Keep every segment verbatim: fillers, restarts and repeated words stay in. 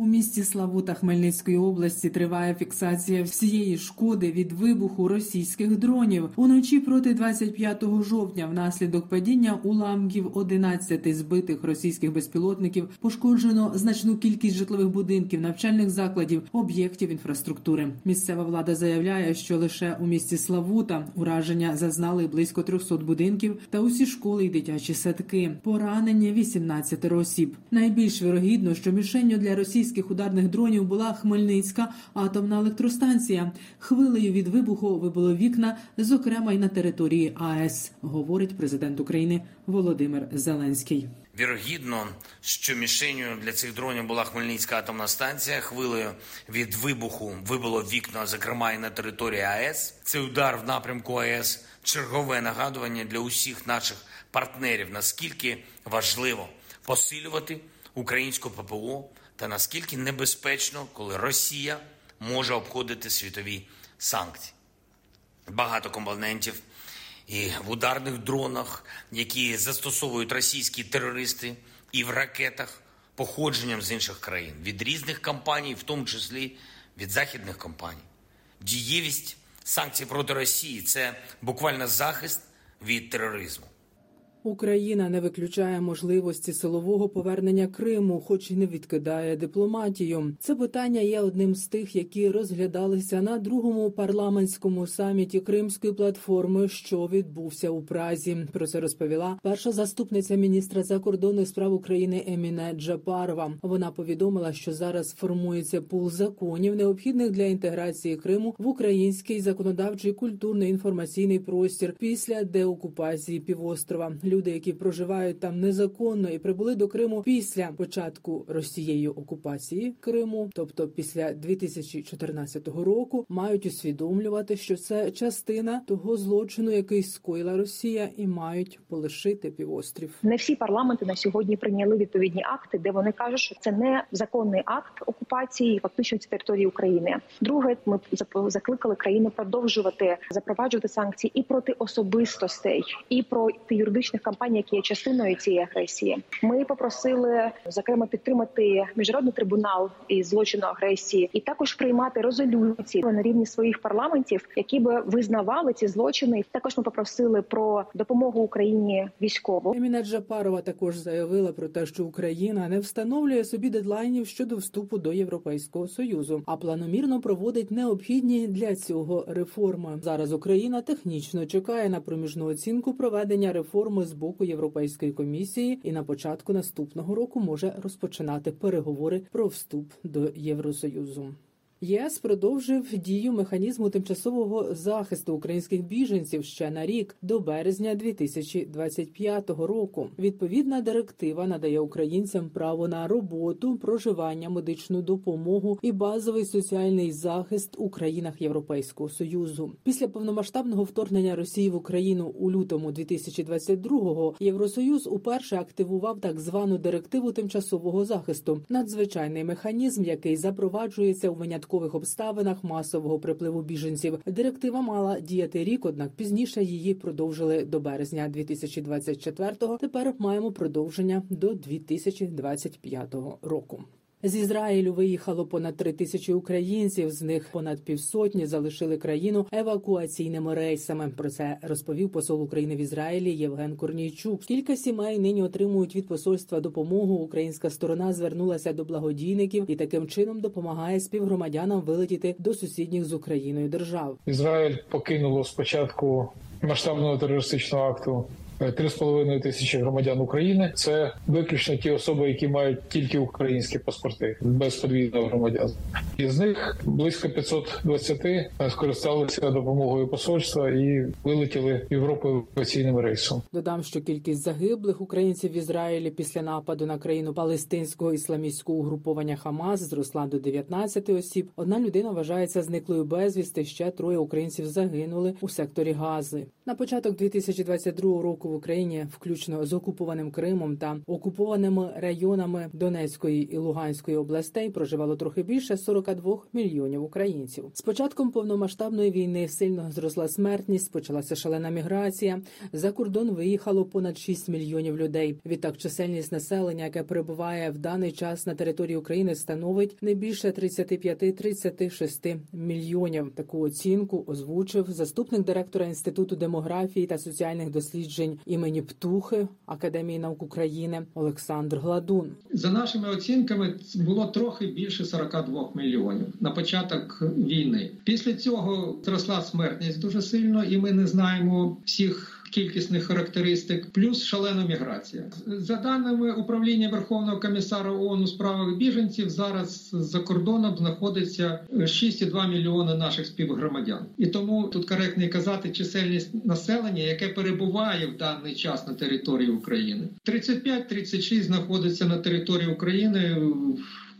У місті Славута Хмельницької області триває фіксація всієї шкоди від вибуху російських дронів. Уночі проти двадцять п'ятого жовтня внаслідок падіння уламків одинадцяти збитих російських безпілотників пошкоджено значну кількість житлових будинків, навчальних закладів, об'єктів інфраструктури. Місцева влада заявляє, що лише у місті Славута ураження зазнали близько трьохсот будинків та усі школи й дитячі садки. Поранені вісімнадцять осіб. Найбільш вірогідно, що мішенню для російських ударних дронів була Хмельницька атомна електростанція. Хвилею від вибуху вибило вікна, зокрема й на території АЕС, говорить президент України Володимир Зеленський. Вірогідно, що мішенню для цих дронів була Хмельницька атомна станція. Хвилею від вибуху вибило вікна, зокрема і на території АЕС. Цей удар в напрямку АЕС – чергове нагадування для усіх наших партнерів, наскільки важливо посилювати українську ППО та наскільки небезпечно, коли Росія може обходити світові санкції. Багато компонентів і в ударних дронах, які застосовують російські терористи, і в ракетах походженням з інших країн, від різних компаній, в тому числі від західних компаній. Дієвість санкцій проти Росії – це буквально захист від тероризму. Україна не виключає можливості силового повернення Криму, хоч і не відкидає дипломатію. Це питання є одним з тих, які розглядалися на другому парламентському саміті Кримської платформи, що відбувся у Празі. Про це розповіла перша заступниця міністра закордонних справ України Еміне Джапарова. Вона повідомила, що зараз формується пул законів, необхідних для інтеграції Криму в український законодавчий культурно-інформаційний простір після деокупації півострова. Люди, які проживають там незаконно і прибули до Криму після початку Росією окупації Криму, тобто після дві тисячі чотирнадцятого року, мають усвідомлювати, що це частина того злочину, який скоїла Росія, і мають полишити півострів. Не всі парламенти на сьогодні прийняли відповідні акти, де вони кажуть, що це не законний акт окупації, фактично це території України. Друге, ми закликали країни продовжувати запроваджувати санкції і проти особистостей, і проти юридичних компаній, які є частиною цієї агресії. Ми попросили, зокрема, підтримати Міжнародний трибунал із злочину агресії і також приймати резолюції на рівні своїх парламентів, які би визнавали ці злочини. Також ми попросили про допомогу Україні військову. Еміне Джапарова також заявила про те, що Україна не встановлює собі дедлайнів щодо вступу до Європейського Союзу, а планомірно проводить необхідні для цього реформи. Зараз Україна технічно чекає на проміжну оцінку проведення реформ з боку Європейської комісії і на початку наступного року може розпочинати переговори про вступ до Євросоюзу. ЄС продовжив дію механізму тимчасового захисту українських біженців ще на рік, до березня дві тисячі двадцять п'ятого року. Відповідна директива надає українцям право на роботу, проживання, медичну допомогу і базовий соціальний захист у країнах Європейського Союзу. Після повномасштабного вторгнення Росії в Україну у лютому дві тисячі двадцять другого Євросоюз уперше активував так звану директиву тимчасового захисту – надзвичайний механізм, який запроваджується у виняткових обставинах масового припливу біженців. Директива мала діяти рік, однак пізніше її продовжили до березня дві тисячі двадцять четвертого. Тепер маємо продовження до дві тисячі двадцять п'ятого року. З Ізраїлю виїхало понад три тисячі українців, з них понад півсотні залишили країну евакуаційними рейсами. Про це розповів посол України в Ізраїлі Євген Корнійчук. Кілька сімей нині отримують від посольства допомогу. Українська сторона звернулася до благодійників і таким чином допомагає співгромадянам вилетіти до сусідніх з Україною держав. Ізраїль покинуло з початку масштабного терористичного акту три з половиною тисячі громадян України. Це виключно ті особи, які мають тільки українські паспорти, без подвійного громадянства. Із них близько п'ятсот двадцять скористалися допомогою посольства і вилетіли Європою евакуаційним рейсом. Додам, що кількість загиблих українців в Ізраїлі після нападу на країну палестинського ісламістського угруповання Хамас зросла до дев'ятнадцяти осіб. Одна людина вважається зниклою безвісти, ще троє українців загинули у секторі Гази. На початок дві тисячі двадцять другого року в Україні, включно з окупованим Кримом та окупованими районами Донецької і Луганської областей, проживало трохи більше сорока двох мільйонів українців. З початком повномасштабної війни сильно зросла смертність, почалася шалена міграція. За кордон виїхало понад шість мільйонів людей. Відтак, чисельність населення, яке перебуває в даний час на території України, становить не більше тридцяти п'яти тридцяти шести мільйонів. Таку оцінку озвучив заступник директора Інституту демографії та соціальних досліджень імені Птухи Академії наук України Олександр Гладун. За нашими оцінками, було трохи більше сорока двох мільйонів на початок війни. Після цього зросла смертність дуже сильно, і ми не знаємо всіх кількісних характеристик, плюс шалена міграція. За даними управління Верховного комісара ООН у справах біженців, зараз за кордоном знаходиться шість цілих дві десятих мільйона наших співгромадян. І тому тут коректно казати чисельність населення, яке перебуває в даний час на території України. тридцять п'ять тридцять шість знаходиться на території України в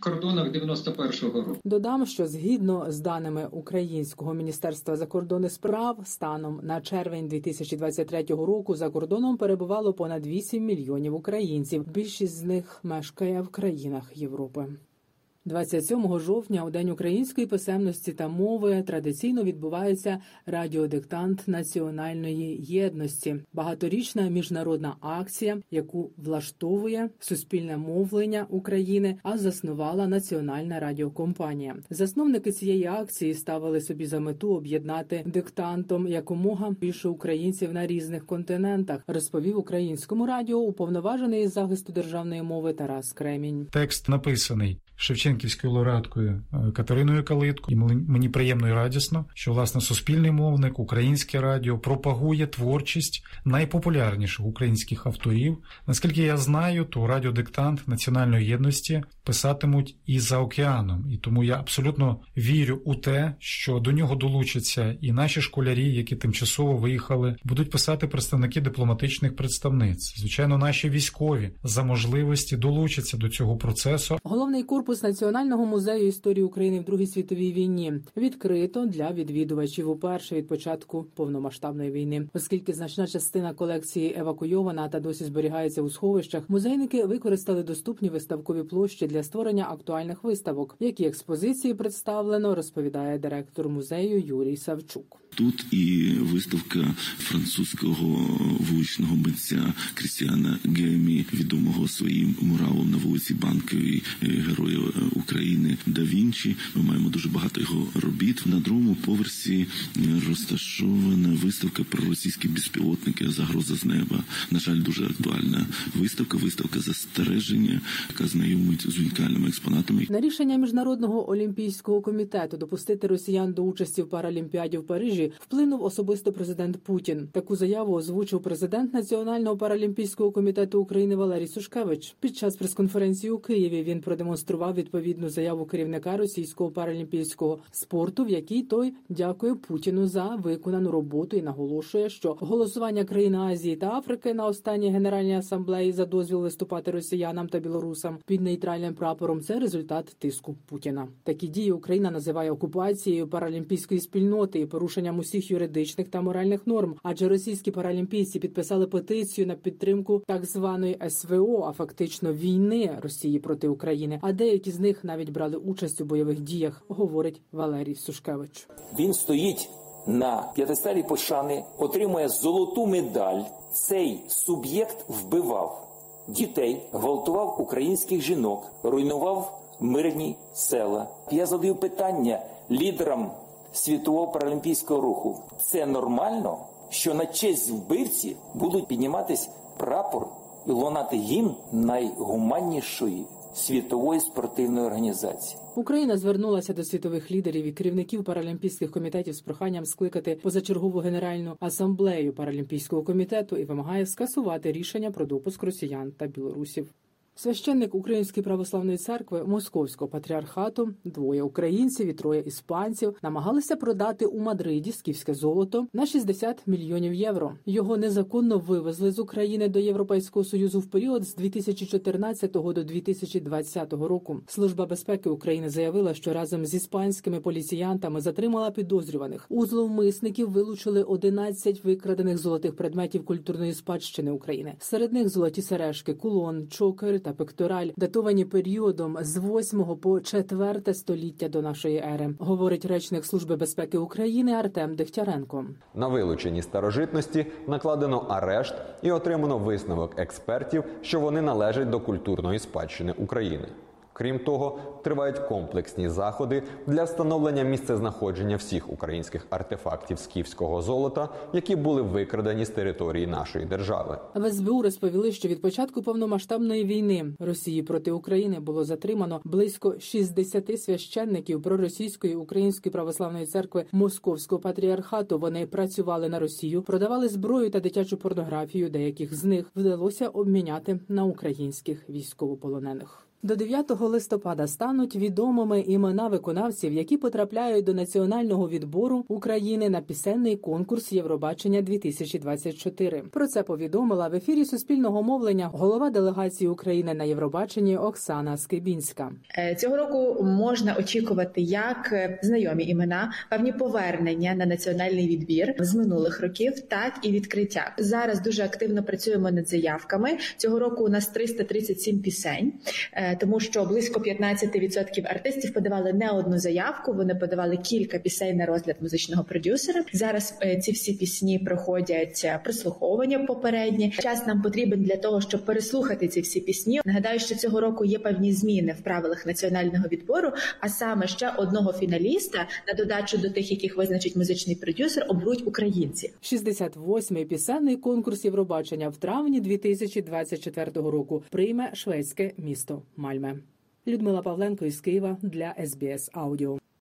кордонах дев'яносто першого року. Додам, що згідно з даними Українського міністерства закордонних справ, станом на червень дві тисячі двадцять третього року за кордоном перебувало понад вісім мільйонів українців. Більшість з них мешкає в країнах Європи. двадцять сьомого жовтня, у День української писемності та мови, традиційно відбувається радіодиктант національної єдності. Багаторічна міжнародна акція, яку влаштовує Суспільне мовлення України, а заснувала Національна радіокомпанія. Засновники цієї акції ставили собі за мету об'єднати диктантом якомога більше українців на різних континентах, розповів Українському радіо уповноважений із захисту державної мови Тарас Кремінь. Текст написаний шевченківською лауреаткою Катериною Калитко. І мені приємно і радісно, що, власне, суспільний мовник, українське радіо пропагує творчість найпопулярніших українських авторів. Наскільки я знаю, то радіодиктант національної єдності писатимуть і за океаном. І тому я абсолютно вірю у те, що до нього долучаться і наші школярі, які тимчасово виїхали, будуть писати представники дипломатичних представниць. Звичайно, наші військові за можливості долучаться до цього процесу. Головний курс Корпус Національного музею історії України в Другій світовій війні відкрито для відвідувачів уперше від початку повномасштабної війни. Оскільки значна частина колекції евакуйована та досі зберігається у сховищах, музейники використали доступні виставкові площі для створення актуальних виставок. Які експозиції представлено, розповідає директор музею Юрій Савчук. Тут і виставка французького вуличного митця Крістіана Гемі, відомого своїм муралом на вулиці Банковій, героя України Да Вінчі. Ми маємо дуже багато його робіт. На другому поверсі розташована виставка про російські безпілотники «Загроза з неба». На жаль, дуже актуальна виставка, виставка застереження, яка знайомить з унікальними експонатами. На рішення Міжнародного олімпійського комітету допустити росіян до участі в паралімпіаді в Парижі вплинув особисто президент Путін. Таку заяву озвучив президент Національного паралімпійського комітету України Валерій Сушкевич. Під час прес-конференції у Києві він продемонстрував відповідну заяву керівника російського паралімпійського спорту, в якій той дякує Путіну за виконану роботу і наголошує, що голосування країн Азії та Африки на останній Генеральній асамблеї за дозвіл виступати росіянам та білорусам під нейтральним прапором – це результат тиску Путіна. Такі дії Україна називає окупацією паралімпійської спільноти і порушенням усіх юридичних та моральних норм, адже російські паралімпійці підписали петицію на підтримку так званої ес ве о, а фактично війни Росії проти України. А деякі з них навіть брали участь у бойових діях, говорить Валерій Сушкевич. Він стоїть на п'єдесталі пошани, отримує золоту медаль. Цей суб'єкт вбивав дітей, гвалтував українських жінок, руйнував мирні села. Я задаю питання лідерам Світового паралімпійського руху. Це нормально, що на честь вбивці будуть підніматись прапор і лунати гімн найгуманнішої світової спортивної організації. Україна звернулася до світових лідерів і керівників паралімпійських комітетів з проханням скликати позачергову Генеральну асамблею паралімпійського комітету і вимагає скасувати рішення про допуск росіян та білорусів. Священник Української православної церкви Московського патріархату, двоє українців і троє іспанців намагалися продати у Мадриді скіфське золото на шістдесят мільйонів євро. Його незаконно вивезли з України до Європейського Союзу в період з дві тисячі чотирнадцятого до дві тисячі двадцятого року. Служба безпеки України заявила, що разом з іспанськими поліціянтами затримала підозрюваних. У зловмисників вилучили одинадцять викрадених золотих предметів культурної спадщини України. Серед них золоті сережки, кулон, чокер та пектораль, датовані періодом з восьмого по четверте століття до нашої ери, говорить речник Служби безпеки України Артем Дехтяренко. На вилучені старожитності накладено арешт і отримано висновок експертів, що вони належать до культурної спадщини України. Крім того, тривають комплексні заходи для встановлення місцезнаходження всіх українських артефактів скіфського золота, які були викрадені з території нашої держави. В ес бе у розповіли, що від початку повномасштабної війни Росії проти України було затримано близько шістдесят священників проросійської Української православної церкви Московського патріархату. Вони працювали на Росію, продавали зброю та дитячу порнографію. Деяких з них вдалося обміняти на українських військовополонених. До дев'ятого листопада стануть відомими імена виконавців, які потрапляють до національного відбору України на пісенний конкурс Євробачення дві тисячі двадцять чотири. Про це повідомила в ефірі Суспільного мовлення голова делегації України на Євробаченні Оксана Скибінська. Цього року можна очікувати як знайомі імена, певні повернення на національний відбір з минулих років, так і відкриття. Зараз дуже активно працюємо над заявками. Цього року у нас триста тридцять сім пісень. Тому що близько п'ятнадцять відсотків артистів подавали не одну заявку, вони подавали кілька пісень на розгляд музичного продюсера. Зараз ці всі пісні проходять прослуховування попередні. Час нам потрібен для того, щоб переслухати ці всі пісні. Нагадаю, що цього року є певні зміни в правилах національного відбору, а саме ще одного фіналіста на додачу до тих, яких визначить музичний продюсер, оберуть українці. шістдесят восьмий пісенний конкурс Євробачення в травні дві тисячі двадцять четвертого року прийме шведське місто Мальме. Людмила Павленко із Києва для ес бі ес Аудіо.